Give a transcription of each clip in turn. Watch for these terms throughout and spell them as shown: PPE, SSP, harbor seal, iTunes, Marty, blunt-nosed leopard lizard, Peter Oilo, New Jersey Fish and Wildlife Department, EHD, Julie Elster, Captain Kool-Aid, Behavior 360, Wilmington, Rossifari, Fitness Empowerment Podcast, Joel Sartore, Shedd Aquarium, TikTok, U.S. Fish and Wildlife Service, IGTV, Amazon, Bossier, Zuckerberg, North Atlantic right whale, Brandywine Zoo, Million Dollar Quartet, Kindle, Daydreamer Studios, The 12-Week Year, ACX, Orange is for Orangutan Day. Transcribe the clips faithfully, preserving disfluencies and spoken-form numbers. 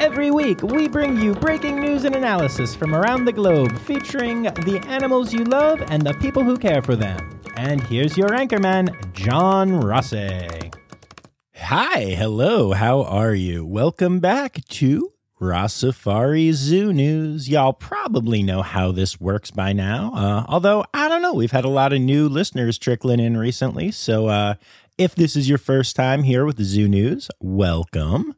Every week, we bring you breaking news and analysis from around the globe, featuring the animals you love and the people who care for them. And here's your anchorman, John Rossi. Hi, hello, how are you? Welcome back to Rossifari Zoo News. Y'all probably know how this works by now, uh, although, I don't know, we've had a lot of new listeners trickling in recently, so uh, if this is your first time here with the Zoo News, welcome.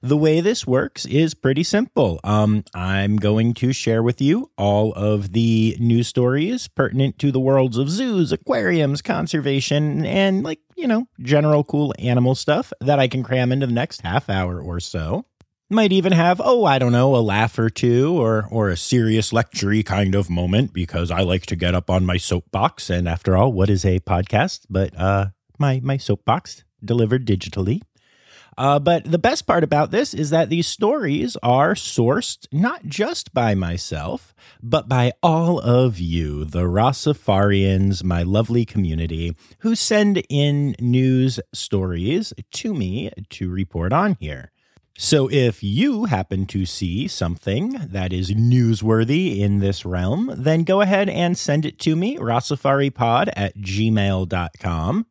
The way this works is pretty simple. Um, I'm going to share with you all of the news stories pertinent to the worlds of zoos, aquariums, conservation, and like, you know, general cool animal stuff that I can cram into the next half hour or so. Might even have, oh, I don't know, a laugh or two or or a serious lecture-y kind of moment because I like to get up on my soapbox. And after all, what is a podcast but uh, my my soapbox delivered digitally? Uh, but the best part about this is that these stories are sourced not just by myself, but by all of you, the Rossifarians, my lovely community, who send in news stories to me to report on here. So if you happen to see something that is newsworthy in this realm, then go ahead and send it to me, rossifaripod at gmail dot com.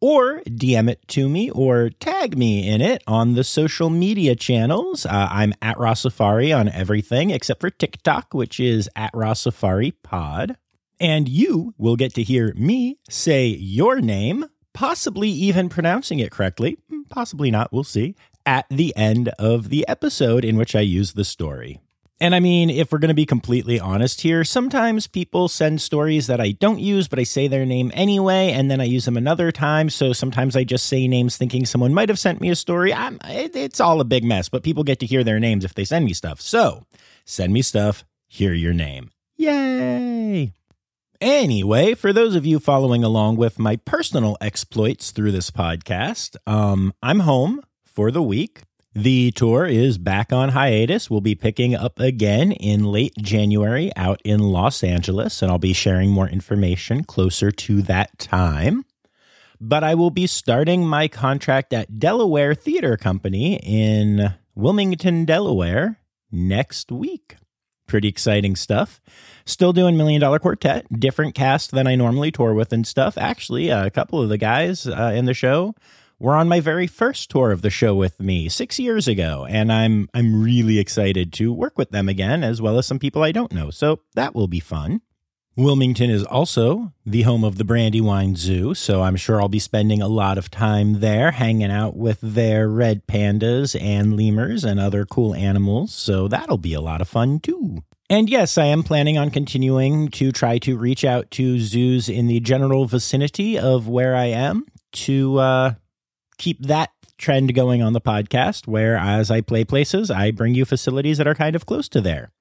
Or D M it to me or tag me in it on the social media channels. Uh, I'm at Rossifari on everything except for TikTok, which is at Rossifari Pod. And you will get to hear me say your name, possibly even pronouncing it correctly, possibly not, we'll see, at the end of the episode in which I use the story. And I mean, if we're going to be completely honest here, sometimes people send stories that I don't use, but I say their name anyway, and then I use them another time. So sometimes I just say names thinking someone might have sent me a story. I'm, it's all a big mess, but people get to hear their names if they send me stuff. So send me stuff, hear your name. Yay! Anyway, for those of you following along with my personal exploits through this podcast, um, I'm home for the week. The tour is back on hiatus. We'll be picking up again in late January out in Los Angeles, and I'll be sharing more information closer to that time. But I will be starting my contract at Delaware Theatre Company in Wilmington, Delaware next week. Pretty exciting stuff. Still doing Million Dollar Quartet, different cast than I normally tour with and stuff. Actually, a couple of the guys uh, in the show were on my very first tour of the show with me six years ago, and I'm I'm really excited to work with them again, as well as some people I don't know, so that will be fun. Wilmington is also the home of the Brandywine Zoo, so I'm sure I'll be spending a lot of time there, hanging out with their red pandas and lemurs and other cool animals, so that'll be a lot of fun too. And yes, I am planning on continuing to try to reach out to zoos in the general vicinity of where I am to, uh, keep that trend going on the podcast, where as I play places, I bring you facilities that are kind of close to there.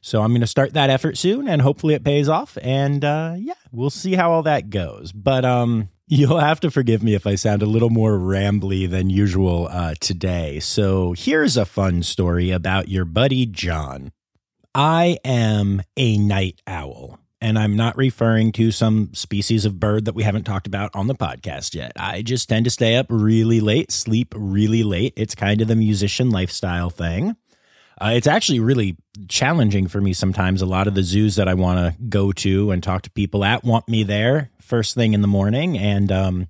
So I'm going to start that effort soon, and hopefully it pays off. And uh, yeah, we'll see how all that goes. But um, you'll have to forgive me if I sound a little more rambly than usual uh, today. So here's a fun story about your buddy John. I am a night owl. And I'm not referring to some species of bird that we haven't talked about on the podcast yet. I just tend to stay up really late, sleep really late. It's kind of the musician lifestyle thing. Uh, it's actually really challenging for me sometimes. A lot of the zoos that I want to go to and talk to people at want me there first thing in the morning. And um,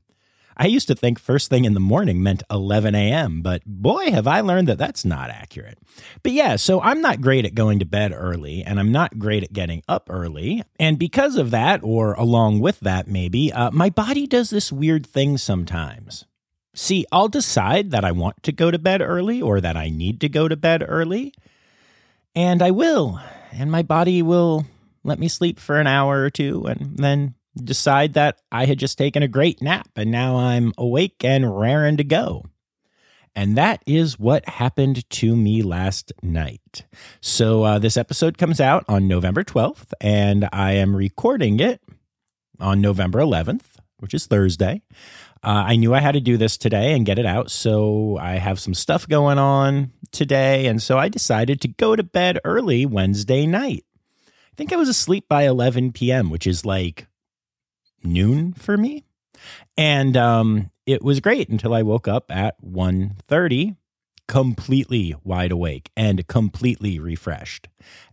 I used to think first thing in the morning meant eleven a.m., but boy, have I learned that that's not accurate. But yeah, so I'm not great at going to bed early, and I'm not great at getting up early. And because of that, or along with that maybe, uh, my body does this weird thing sometimes. See, I'll decide that I want to go to bed early or that I need to go to bed early, and I will. And my body will let me sleep for an hour or two, and then decide that I had just taken a great nap and now I'm awake and raring to go. And that is what happened to me last night. So uh, this episode comes out on November twelfth, and I am recording it on November eleventh, which is Thursday. Uh, I knew I had to do this today and get it out, so I have some stuff going on today, and so I decided to go to bed early Wednesday night. I think I was asleep by eleven p.m., which is like noon for me, and um, it was great until I woke up at one thirty, completely wide awake and completely refreshed.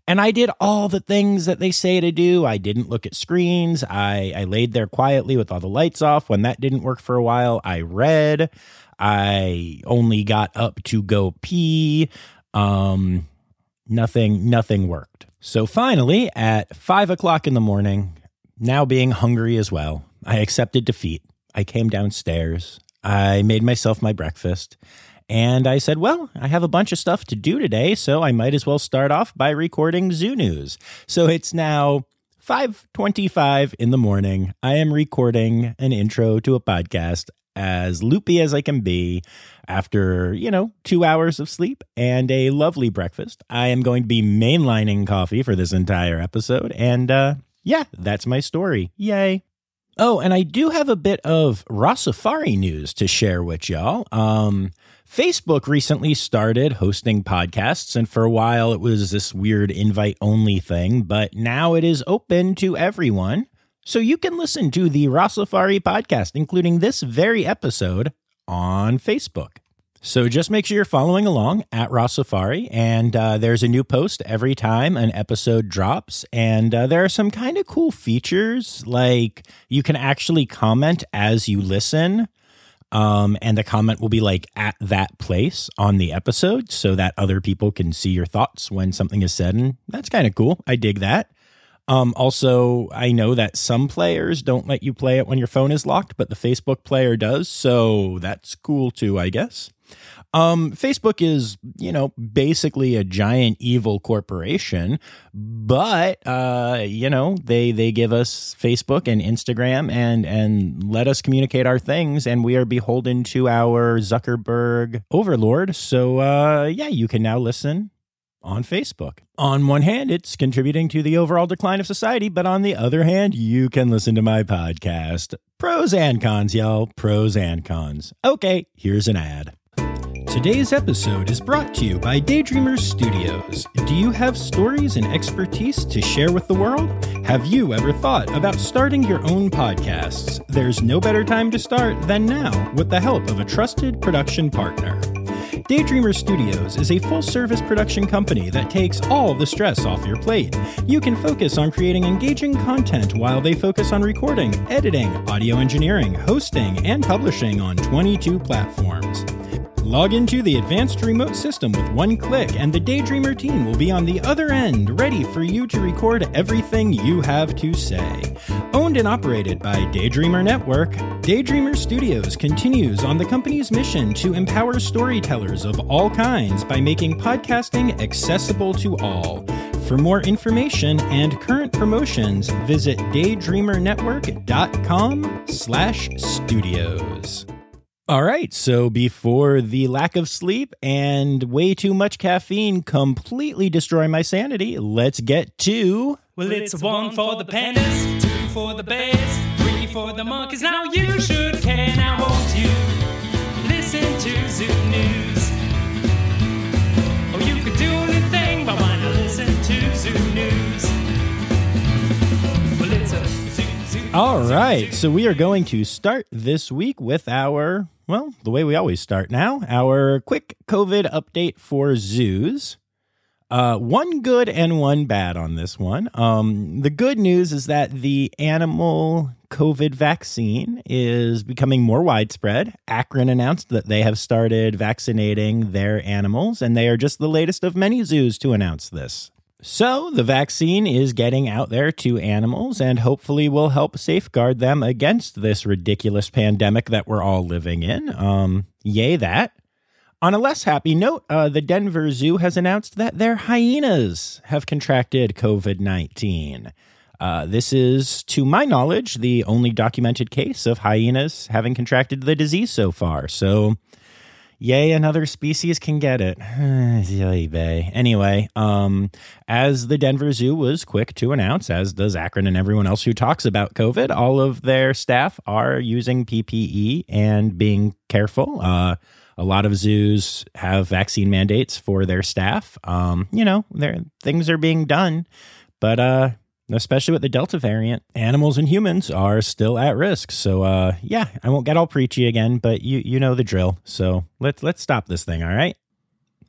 And I did all the things that they say to do. I didn't look at screens. I, I laid there quietly with all the lights off. When that didn't work for a while, I read. I only got up to go pee. Um, nothing, nothing worked. So finally, at five o'clock in the morning, now being hungry as well, I accepted defeat. I came downstairs. I made myself my breakfast. And I said, well, I have a bunch of stuff to do today, so I might as well start off by recording Zoo News. So it's now five twenty-five in the morning. I am recording an intro to a podcast as loopy as I can be after, you know, two hours of sleep and a lovely breakfast. I am going to be mainlining coffee for this entire episode. And uh, yeah, that's my story. Yay. Oh, and I do have a bit of Rossifari news to share with y'all. Um... Facebook recently started hosting podcasts, and for a while it was this weird invite-only thing, but now it is open to everyone. So you can listen to the Rossifari podcast, including this very episode, on Facebook. So just make sure you're following along at Rossifari, and uh, there's a new post every time an episode drops, and uh, there are some kind of cool features, like you can actually comment as you listen. Um, and the comment will be like at that place on the episode so that other people can see your thoughts when something is said. And that's kind of cool. I dig that. Um, also, I know that some players don't let you play it when your phone is locked, but the Facebook player does. So that's cool too, I guess. Um, Facebook is, you know, basically a giant evil corporation, but, uh, you know, they, they give us Facebook and Instagram and, and let us communicate our things, and we are beholden to our Zuckerberg overlord. So, uh, yeah, you can now listen on Facebook. On one hand, it's contributing to the overall decline of society, but on the other hand, you can listen to my podcast. Pros and cons, y'all. Pros and cons. Okay, here's an ad. Today's episode is brought to you by Daydreamers Studios. Do you have stories and expertise to share with the world? Have you ever thought about starting your own podcasts? There's no better time to start than now with the help of a trusted production partner. Daydreamer Studios is a full-service production company that takes all the stress off your plate. You can focus on creating engaging content while they focus on recording, editing, audio engineering, hosting, and publishing on twenty-two platforms. Log into the advanced remote system with one click, and the Daydreamer team will be on the other end, ready for you to record everything you have to say. Owned and operated by Daydreamer Network, Daydreamer Studios continues on the company's mission to empower storytellers of all kinds by making podcasting accessible to all. For more information and current promotions, visit daydreamernetwork.com slash studios. All right, so before the lack of sleep and way too much caffeine completely destroy my sanity, let's get to... Well, it's one for the pennies, two for the bears, three for the monkeys. Now you should care, now won't you? Listen to Zoo News. Oh, you could do anything, but why not listen to Zoo News? Well, it's a zoo, zoo, All zoo, right, zoo. So we are going to start this week with our... Well, the way we always start now, our quick COVID update for zoos. Uh, one good and one bad on this one. Um, the good news is that the animal COVID vaccine is becoming more widespread. Akron announced that they have started vaccinating their animals, and they are just the latest of many zoos to announce this. So the vaccine is getting out there to animals and hopefully will help safeguard them against this ridiculous pandemic that we're all living in. Um, yay that. On a less happy note, uh, the Denver Zoo has announced that their hyenas have contracted COVID nineteen. Uh, this is, to my knowledge, the only documented case of hyenas having contracted the disease so far. So Yay, another species can get it. Anyway, um, as the Denver Zoo was quick to announce, as does Akron and everyone else who talks about COVID, all of their staff are using P P E and being careful. Uh, a lot of zoos have vaccine mandates for their staff. Um, you know, things are being done, but uh, especially with the Delta variant, animals and humans are still at risk. So, uh, yeah, I won't get all preachy again, but you you know the drill. So let's let's stop this thing. All right.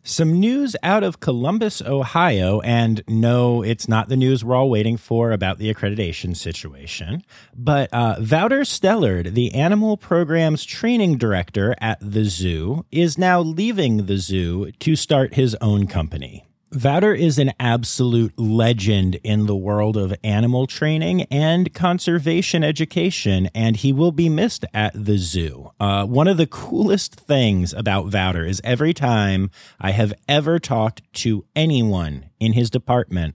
Some news out of Columbus, Ohio, and no, it's not the news we're all waiting for about the accreditation situation, but uh, Wouter Stellaard, the animal program's training director at the zoo, is now leaving the zoo to start his own company. Wouter is an absolute legend in the world of animal training and conservation education, and he will be missed at the zoo. Uh, one of the coolest things about Wouter is every time I have ever talked to anyone in his department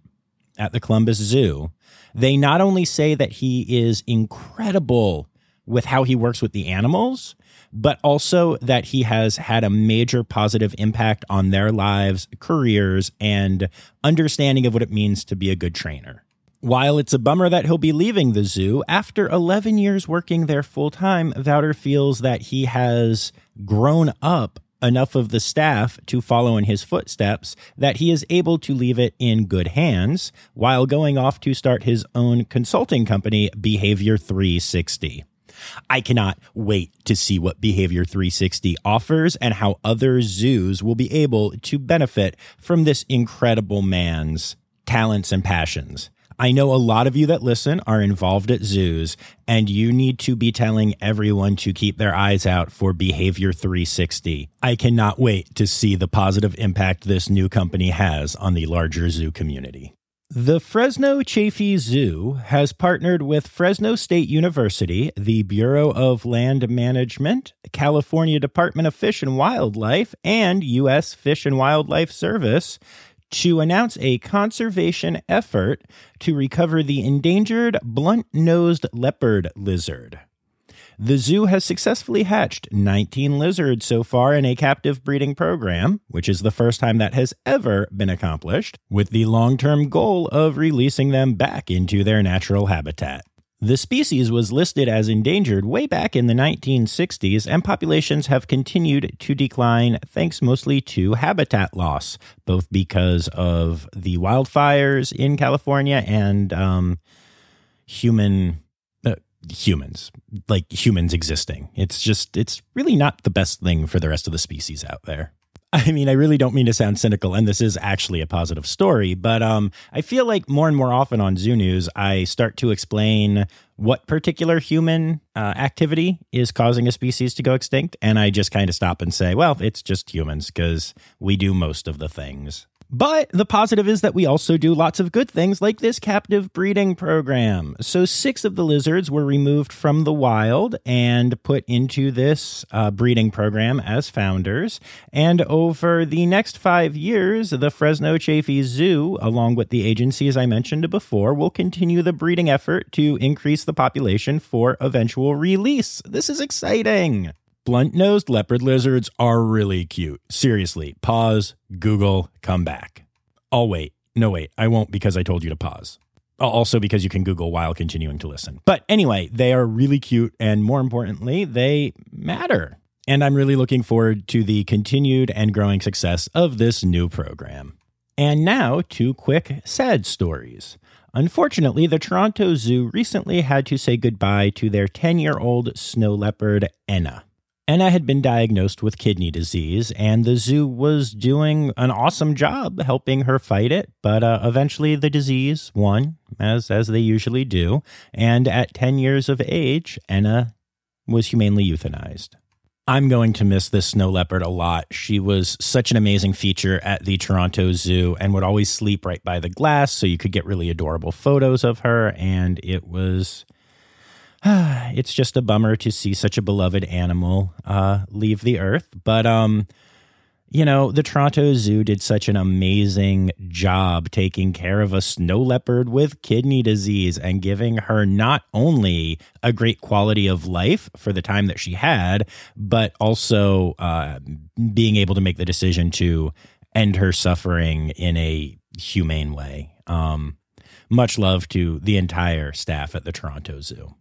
at the Columbus Zoo, they not only say that he is incredible with how he works with the animals, but also that he has had a major positive impact on their lives, careers, and understanding of what it means to be a good trainer. While it's a bummer that he'll be leaving the zoo, after eleven years working there full-time, Wouter feels that he has grown up enough of the staff to follow in his footsteps that he is able to leave it in good hands while going off to start his own consulting company, Behavior three sixty. I cannot wait to see what Behavior three sixty offers and how other zoos will be able to benefit from this incredible man's talents and passions. I know a lot of you that listen are involved at zoos, and you need to be telling everyone to keep their eyes out for Behavior three sixty. I cannot wait to see the positive impact this new company has on the larger zoo community. The Fresno Chaffee Zoo has partnered with Fresno State University, the Bureau of Land Management, California Department of Fish and Wildlife, and U S Fish and Wildlife Service to announce a conservation effort to recover the endangered blunt-nosed leopard lizard. The zoo has successfully hatched nineteen lizards so far in a captive breeding program, which is the first time that has ever been accomplished, with the long-term goal of releasing them back into their natural habitat. The species was listed as endangered way back in the nineteen sixties, and populations have continued to decline thanks mostly to habitat loss, both because of the wildfires in California and um, human... humans, like humans existing. It's just, it's really not the best thing for the rest of the species out there. I mean, I really don't mean to sound cynical, and this is actually a positive story, but um, I feel like more and more often on Zoo News, I start to explain what particular human uh, activity is causing a species to go extinct, and I just kind of stop and say, well, it's just humans, because we do most of the things. But the positive is that we also do lots of good things like this captive breeding program. So six of the lizards were removed from the wild and put into this uh, breeding program as founders. And over the next five years, the Fresno Chaffee Zoo, along with the agencies I mentioned before, will continue the breeding effort to increase the population for eventual release. This is exciting. Blunt-nosed leopard lizards are really cute. Seriously, pause, Google, come back. I'll wait. No, wait, I won't because I told you to pause. Also because you can Google while continuing to listen. But anyway, they are really cute, and more importantly, they matter. And I'm really looking forward to the continued and growing success of this new program. And now, two quick sad stories. Unfortunately, the Toronto Zoo recently had to say goodbye to their ten-year-old snow leopard, Enna. Enna had been diagnosed with kidney disease, and the zoo was doing an awesome job helping her fight it. But uh, eventually the disease won, as, as they usually do. And at ten years of age, Enna was humanely euthanized. I'm going to miss this snow leopard a lot. She was such an amazing feature at the Toronto Zoo and would always sleep right by the glass, so you could get really adorable photos of her. And it was... It's just a bummer to see such a beloved animal uh, leave the earth. But um, you know, the Toronto Zoo did such an amazing job taking care of a snow leopard with kidney disease and giving her not only a great quality of life for the time that she had, but also uh, being able to make the decision to end her suffering in a humane way. Um, much love to the entire staff at the Toronto Zoo.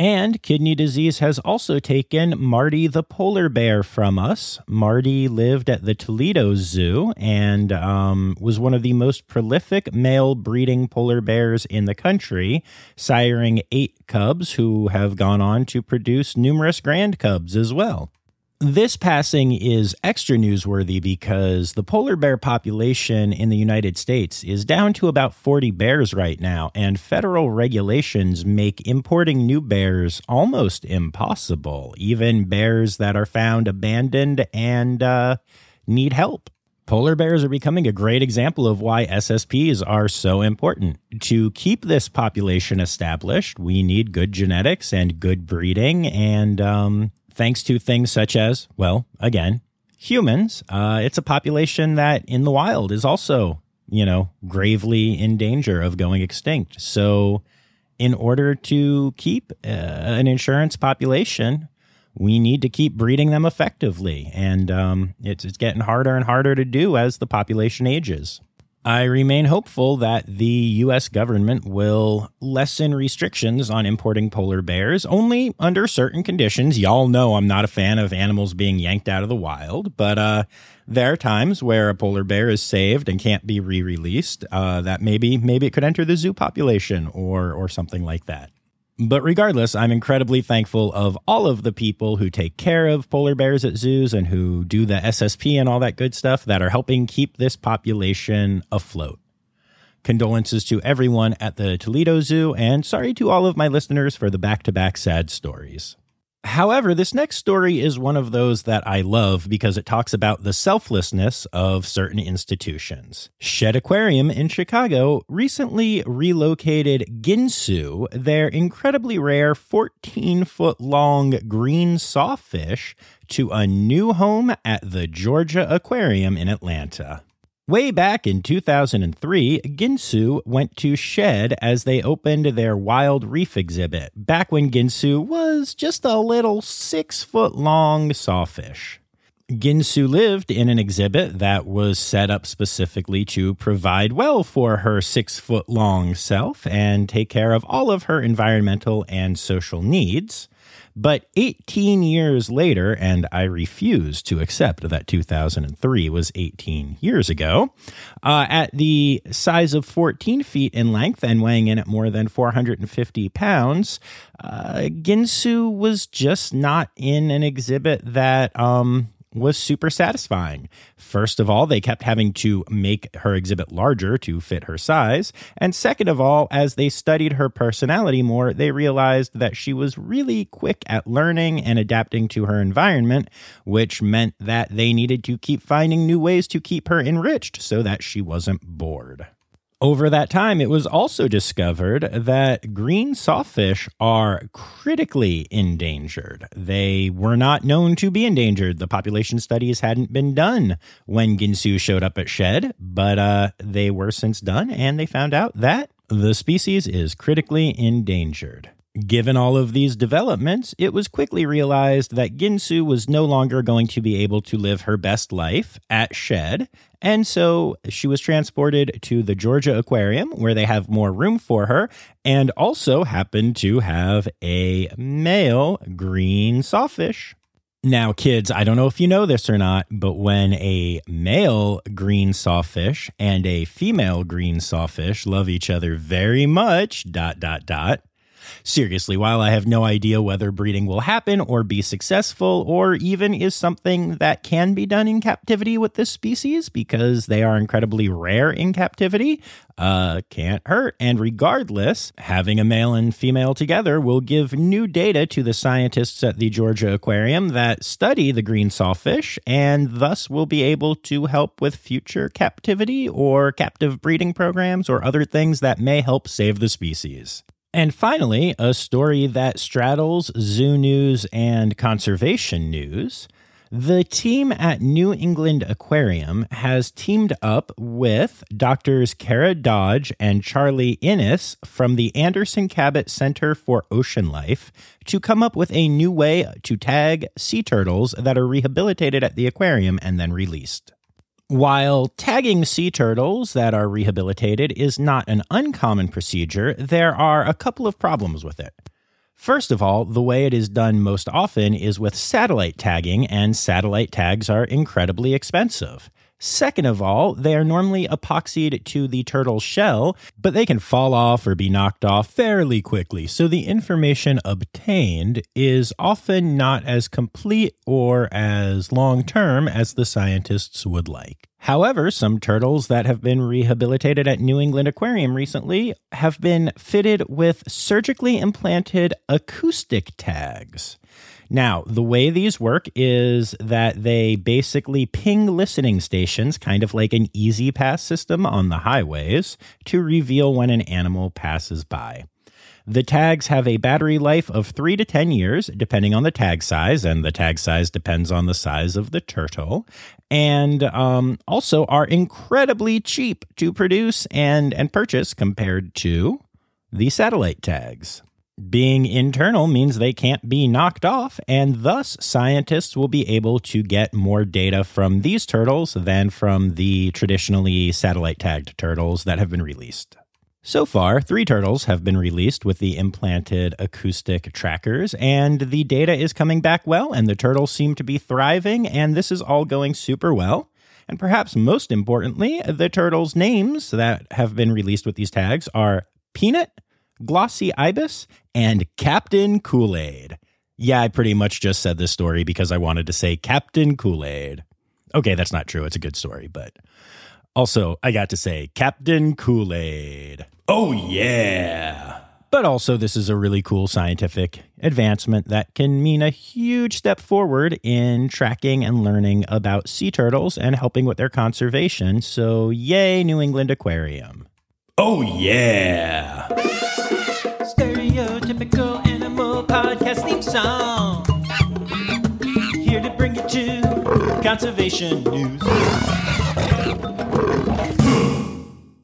And kidney disease has also taken Marty the polar bear from us. Marty lived at the Toledo Zoo and um, was one of the most prolific male breeding polar bears in the country, siring eight cubs who have gone on to produce numerous grand cubs as well. This passing is extra newsworthy because the polar bear population in the United States is down to about forty bears right now, and federal regulations make importing new bears almost impossible, even bears that are found abandoned and uh, need help. Polar bears are becoming a great example of why S S Ps are so important. To keep this population established, we need good genetics and good breeding, and um... thanks to things such as, well, again, humans, uh, it's a population that in the wild is also, you know, gravely in danger of going extinct. So in order to keep uh, an insurance population, we need to keep breeding them effectively. And um, it's, it's getting harder and harder to do as the population ages. I remain hopeful that the U S government will lessen restrictions on importing polar bears, only under certain conditions. Y'all know I'm not a fan of animals being yanked out of the wild, but uh, there are times where a polar bear is saved and can't be re-released. Uh, that maybe maybe it could enter the zoo population or or something like that. But regardless, I'm incredibly thankful of all of the people who take care of polar bears at zoos and who do the S S P and all that good stuff that are helping keep this population afloat. Condolences to everyone at the Toledo Zoo, and sorry to all of my listeners for the back-to-back sad stories. However, this next story is one of those that I love because it talks about the selflessness of certain institutions. Shedd Aquarium in Chicago recently relocated Ginsu, their incredibly rare fourteen-foot-long green sawfish, to a new home at the Georgia Aquarium in Atlanta. Way back in two thousand three, Ginsu went to Shedd as they opened their wild reef exhibit, back when Ginsu was just a little six-foot-long sawfish. Ginsu lived in an exhibit that was set up specifically to provide well for her six-foot-long self and take care of all of her environmental and social needs. But eighteen years later, and I refuse to accept that two thousand three was eighteen years ago, uh, at the size of fourteen feet in length and weighing in at more than four hundred fifty pounds, uh, Ginsu was just not in an exhibit that um, was super satisfying. First of all, they kept having to make her exhibit larger to fit her size. And second of all, as they studied her personality more, they realized that she was really quick at learning and adapting to her environment, which meant that they needed to keep finding new ways to keep her enriched so that she wasn't bored. Over that time, it was also discovered that green sawfish are critically endangered. They were not known to be endangered. The population studies hadn't been done when Ginsu showed up at Shedd, but uh, they were since done, and they found out that the species is critically endangered. Given all of these developments, it was quickly realized that Ginsu was no longer going to be able to live her best life at Shedd, and so she was transported to the Georgia Aquarium, where they have more room for her, and also happened to have a male green sawfish. Now, kids, I don't know if you know this or not, but when a male green sawfish and a female green sawfish love each other very much, dot, dot, dot, seriously, while I have no idea whether breeding will happen or be successful or even is something that can be done in captivity with this species because they are incredibly rare in captivity, uh, can't hurt. And regardless, having a male and female together will give new data to the scientists at the Georgia Aquarium that study the green sawfish and thus will be able to help with future captivity or captive breeding programs or other things that may help save the species. And finally, a story that straddles zoo news and conservation news. The team at New England Aquarium has teamed up with Doctors Cara Dodge and Charlie Innes from the Anderson Cabot Center for Ocean Life to come up with a new way to tag sea turtles that are rehabilitated at the aquarium and then released. While tagging sea turtles that are rehabilitated is not an uncommon procedure, there are a couple of problems with it. First of all, the way it is done most often is with satellite tagging, and satellite tags are incredibly expensive. Second of all, they are normally epoxied to the turtle's shell, but they can fall off or be knocked off fairly quickly, so the information obtained is often not as complete or as long-term as the scientists would like. However, some turtles that have been rehabilitated at New England Aquarium recently have been fitted with surgically implanted acoustic tags. Now, the way these work is that they basically ping listening stations, kind of like an easy pass system on the highways, to reveal when an animal passes by. The tags have a battery life of three to ten years, depending on the tag size, and the tag size depends on the size of the turtle, and um, also are incredibly cheap to produce and, and purchase compared to the satellite tags. Being internal means they can't be knocked off, and thus scientists will be able to get more data from these turtles than from the traditionally satellite-tagged turtles that have been released. So far, three turtles have been released with the implanted acoustic trackers, and the data is coming back well, and the turtles seem to be thriving, and this is all going super well. And perhaps most importantly, the turtles' names that have been released with these tags are Peanut, Glossy Ibis, and Captain Kool-Aid. Yeah, I pretty much just said this story because I wanted to say Captain Kool-Aid. Okay, that's not true. It's a good story, but... Also, I got to say, Captain Kool-Aid. Oh, yeah. But also, this is a really cool scientific advancement that can mean a huge step forward in tracking and learning about sea turtles and helping with their conservation. So, yay, New England Aquarium. Oh, yeah. Stereotypical animal podcast theme song. Here to bring you to conservation news.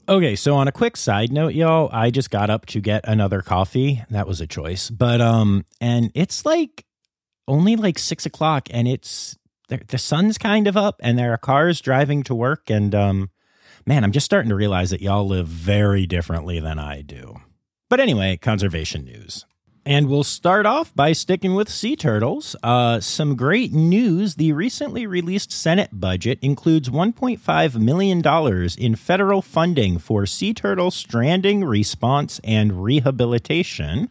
Okay, so on a quick side note, y'all, I just got up to get another coffee. That was a choice. But, um, and it's like only like six o'clock and it's, the, the sun's kind of up and there are cars driving to work. And, um, man, I'm just starting to realize that y'all live very differently than I do. But anyway, conservation news. And we'll start off by sticking with sea turtles. Uh, some great news. The recently released Senate budget includes one point five million dollars in federal funding for sea turtle stranding response and rehabilitation.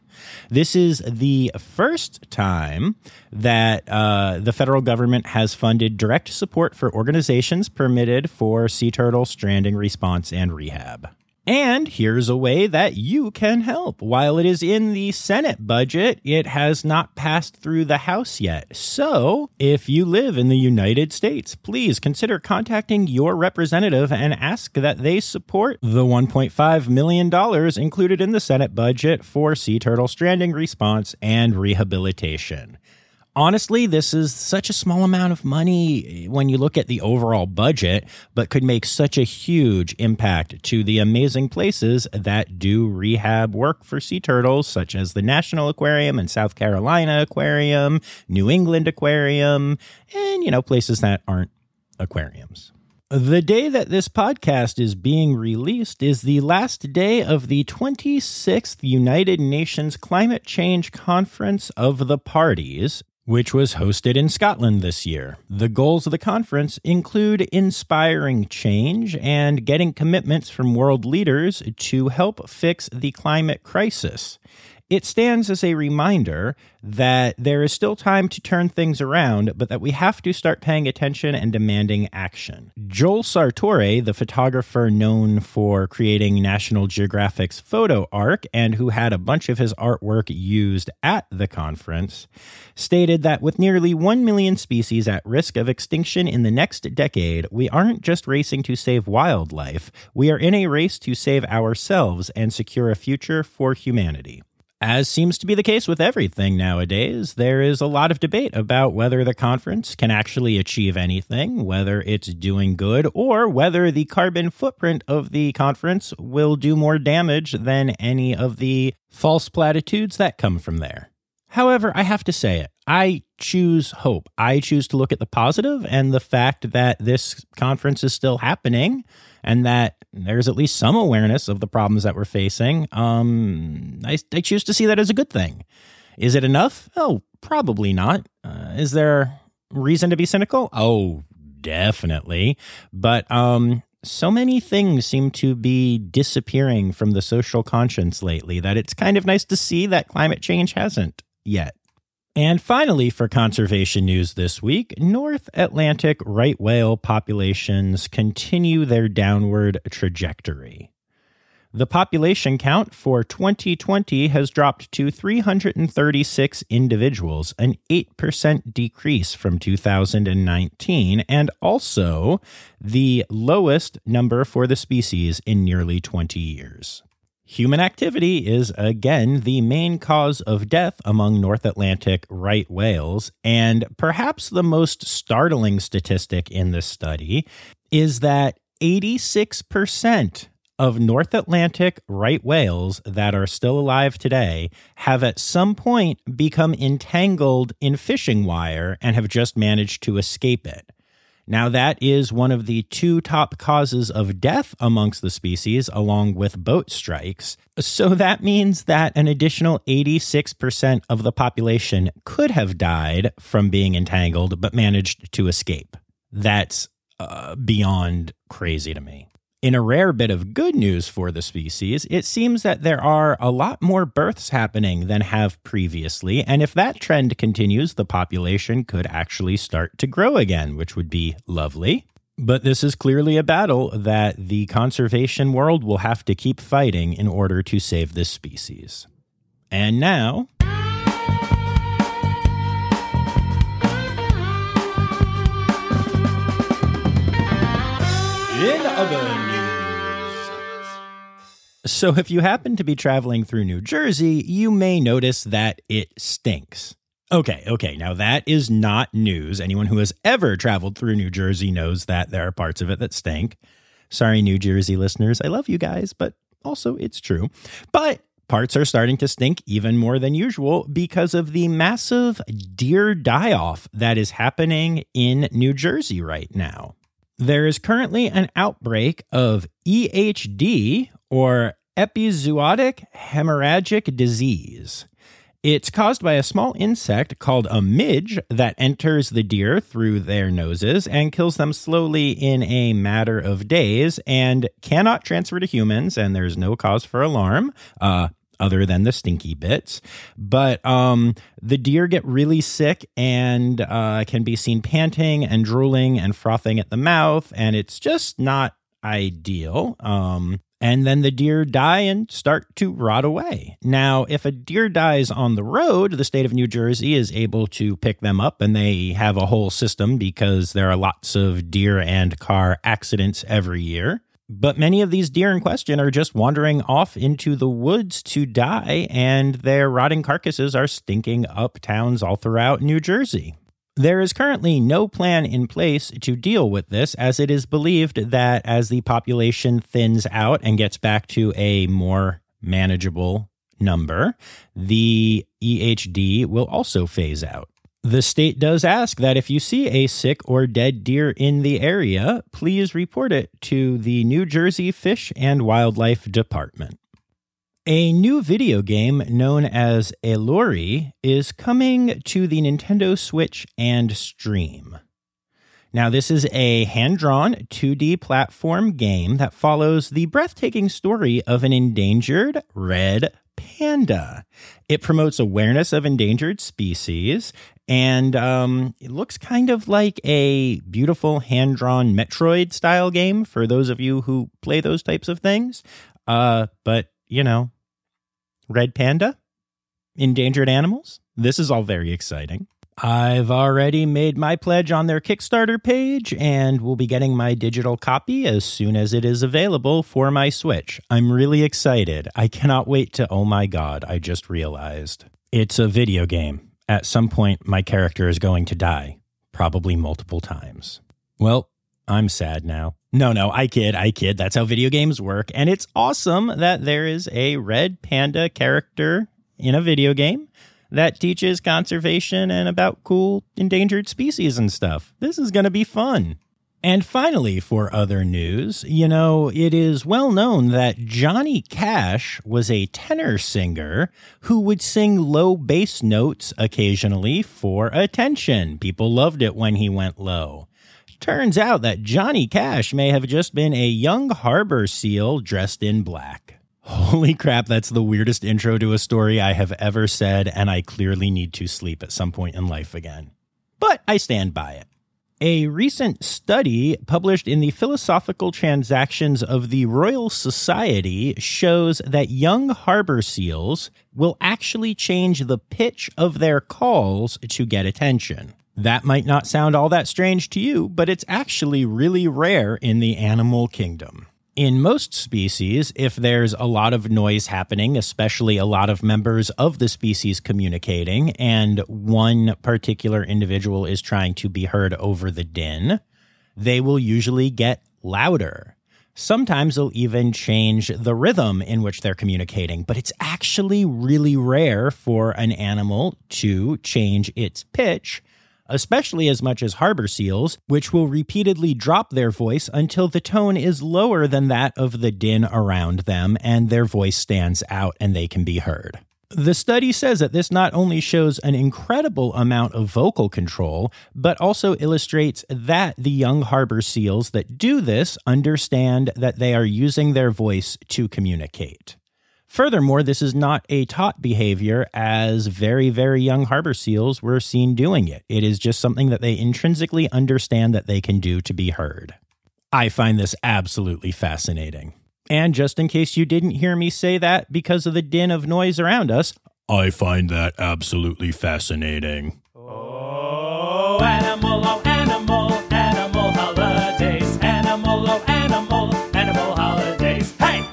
This is the first time that uh, the federal government has funded direct support for organizations permitted for sea turtle stranding response and rehab. And here's a way that you can help. While it is in the Senate budget, it has not passed through the House yet. So if you live in the United States, please consider contacting your representative and ask that they support the one point five million dollars included in the Senate budget for sea turtle stranding response and rehabilitation. Honestly, this is such a small amount of money when you look at the overall budget, but could make such a huge impact to the amazing places that do rehab work for sea turtles, such as the National Aquarium and South Carolina Aquarium, New England Aquarium, and, you know, places that aren't aquariums. The day that this podcast is being released is the last day of the twenty-sixth United Nations Climate Change Conference of the Parties, which was hosted in Scotland this year. The goals of the conference include inspiring change and getting commitments from world leaders to help fix the climate crisis. It stands as a reminder that there is still time to turn things around, but that we have to start paying attention and demanding action. Joel Sartore, the photographer known for creating National Geographic's photo arc and who had a bunch of his artwork used at the conference, stated that with nearly one million species at risk of extinction in the next decade, we aren't just racing to save wildlife. We are in a race to save ourselves and secure a future for humanity. As seems to be the case with everything nowadays, there is a lot of debate about whether the conference can actually achieve anything, whether it's doing good, or whether the carbon footprint of the conference will do more damage than any of the false platitudes that come from there. However, I have to say it. I choose hope. I choose to look at the positive and the fact that this conference is still happening and that there's at least some awareness of the problems that we're facing. Um, I, I choose to see that as a good thing. Is it enough? Oh, probably not. Uh, is there reason to be cynical? Oh, definitely. But um, so many things seem to be disappearing from the social conscience lately that it's kind of nice to see that climate change hasn't yet. And finally, for conservation news this week, North Atlantic right whale populations continue their downward trajectory. The population count for twenty twenty has dropped to three hundred thirty-six individuals, an eight percent decrease from two thousand nineteen, and also the lowest number for the species in nearly twenty years. Human activity is, again, the main cause of death among North Atlantic right whales, and perhaps the most startling statistic in this study is that eighty-six percent of North Atlantic right whales that are still alive today have at some point become entangled in fishing wire and have just managed to escape it. Now, that is one of the two top causes of death amongst the species, along with boat strikes. So that means that an additional eighty-six percent of the population could have died from being entangled, but managed to escape. That's uh, beyond crazy to me. In a rare bit of good news for the species, it seems that there are a lot more births happening than have previously, and if that trend continues, the population could actually start to grow again, which would be lovely. But this is clearly a battle that the conservation world will have to keep fighting in order to save this species. And now... in other news. So if you happen to be traveling through New Jersey, you may notice that it stinks. Okay, okay, now that is not news. Anyone who has ever traveled through New Jersey knows that there are parts of it that stink. Sorry, New Jersey listeners. I love you guys, but also it's true. But parts are starting to stink even more than usual because of the massive deer die-off that is happening in New Jersey right now. There is currently an outbreak of E H D, or epizootic hemorrhagic disease. It's caused by a small insect called a midge that enters the deer through their noses and kills them slowly in a matter of days and cannot transfer to humans, and there's no cause for alarm, uh, other than the stinky bits. But um, the deer get really sick and uh, can be seen panting and drooling and frothing at the mouth, and it's just not ideal. Um, and then the deer die and start to rot away. Now, if a deer dies on the road, the state of New Jersey is able to pick them up, and they have a whole system because there are lots of deer and car accidents every year. But many of these deer in question are just wandering off into the woods to die, and their rotting carcasses are stinking up towns all throughout New Jersey. There is currently no plan in place to deal with this, as it is believed that as the population thins out and gets back to a more manageable number, the E H D will also phase out. The state does ask that if you see a sick or dead deer in the area, please report it to the New Jersey Fish and Wildlife Department. A new video game known as Elori is coming to the Nintendo Switch and Steam. Now, this is a hand-drawn two D platform game that follows the breathtaking story of an endangered red panda. It promotes awareness of endangered species, and um, it looks kind of like a beautiful hand-drawn Metroid-style game for those of you who play those types of things. Uh, but, you know, red panda, endangered animals, this is all very exciting. I've already made my pledge on their Kickstarter page and will be getting my digital copy as soon as it is available for my Switch. I'm really excited. I cannot wait to, oh my God, I just realized. It's a video game. At some point, my character is going to die. Probably multiple times. Well, I'm sad now. No, no, I kid, I kid. That's how video games work. And it's awesome that there is a red panda character in a video game that teaches conservation and about cool endangered species and stuff. This is going to be fun. And finally, for other news, you know, it is well known that Johnny Cash was a tenor singer who would sing low bass notes occasionally for attention. People loved it when he went low. Turns out that Johnny Cash may have just been a young harbor seal dressed in black. Holy crap, that's the weirdest intro to a story I have ever said, and I clearly need to sleep at some point in life again. But I stand by it. A recent study published in the Philosophical Transactions of the Royal Society shows that young harbor seals will actually change the pitch of their calls to get attention. That might not sound all that strange to you, but it's actually really rare in the animal kingdom. In most species, if there's a lot of noise happening, especially a lot of members of the species communicating, and one particular individual is trying to be heard over the din, they will usually get louder. Sometimes they'll even change the rhythm in which they're communicating, but it's actually really rare for an animal to change its pitch, especially as much as harbor seals, which will repeatedly drop their voice until the tone is lower than that of the din around them and their voice stands out and they can be heard. The study says that this not only shows an incredible amount of vocal control, but also illustrates that the young harbor seals that do this understand that they are using their voice to communicate. Furthermore, this is not a taught behavior, as very, very young harbor seals were seen doing it. It is just something that they intrinsically understand that they can do to be heard. I find this absolutely fascinating. And just in case you didn't hear me say that because of the din of noise around us, I find that absolutely fascinating. Oh, animal, oh, animal, animal holidays, animal, oh, animal, animal holidays, hey!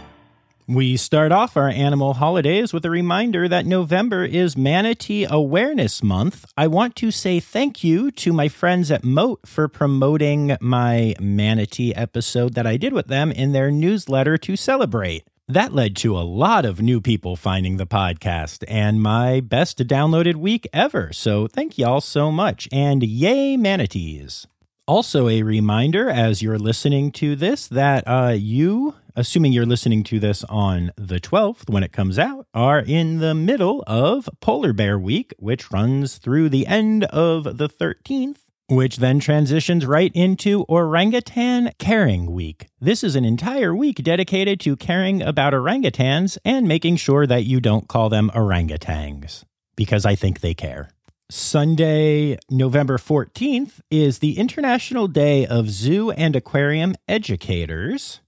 We start off our animal holidays with a reminder that November is Manatee Awareness Month. I want to say thank you to my friends at Moat for promoting my manatee episode that I did with them in their newsletter to celebrate. That led to a lot of new people finding the podcast and my best downloaded week ever. So thank y'all so much, and yay manatees. Also a reminder as you're listening to this that uh, you... assuming you're listening to this on the twelfth when it comes out, are in the middle of Polar Bear Week, which runs through the end of the thirteenth, which then transitions right into Orangutan Caring Week. This is an entire week dedicated to caring about orangutans and making sure that you don't call them orangutangs, because I think they care. Sunday, November fourteenth, is the International Day of Zoo and Aquarium Educators.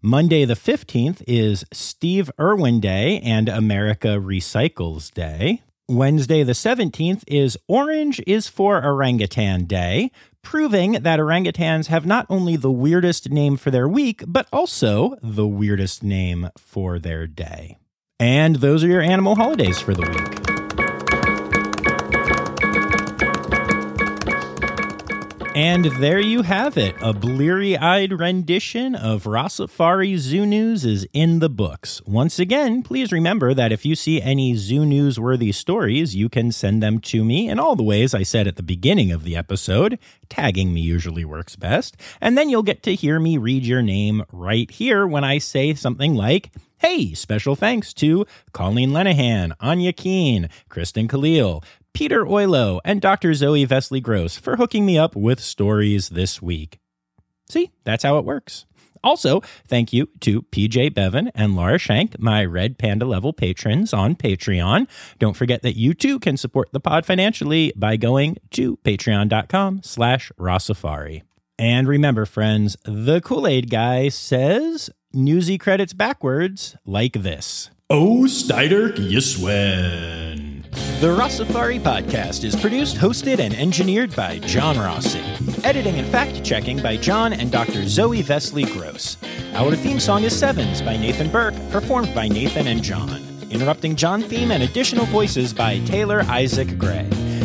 Monday the fifteenth is Steve Irwin Day and America Recycles Day. Wednesday the seventeenth is Orange is for Orangutan Day, proving that orangutans have not only the weirdest name for their week, but also the weirdest name for their day. And those are your animal holidays for the week. And there you have it. A bleary-eyed rendition of Rossifari Zoo News is in the books. Once again, please remember that if you see any zoo news-worthy stories, you can send them to me in all the ways I said at the beginning of the episode. Tagging me usually works best. And then you'll get to hear me read your name right here when I say something like, hey, special thanks to Colleen Lenahan, Anya Keen, Kristen Khalil, Peter Oilo, and Doctor Zoe Vesely-Gross for hooking me up with stories this week. See, that's how it works. Also, thank you to P J Bevan and Laura Shank, my Red Panda level patrons on Patreon. Don't forget that you too can support the pod financially by going to patreon.com slash Rossifari. And remember, friends, the Kool-Aid guy says newsy credits backwards like this. Oh, Steiderk, you swin. The Rossifari Podcast is produced, hosted, and engineered by John Rossi. Editing and fact-checking by John and Doctor Zoe Vesely-Gross. Our theme song is Sevens by Nathan Burke, performed by Nathan and John. Interrupting John theme and additional voices by Taylor Isaac Gray.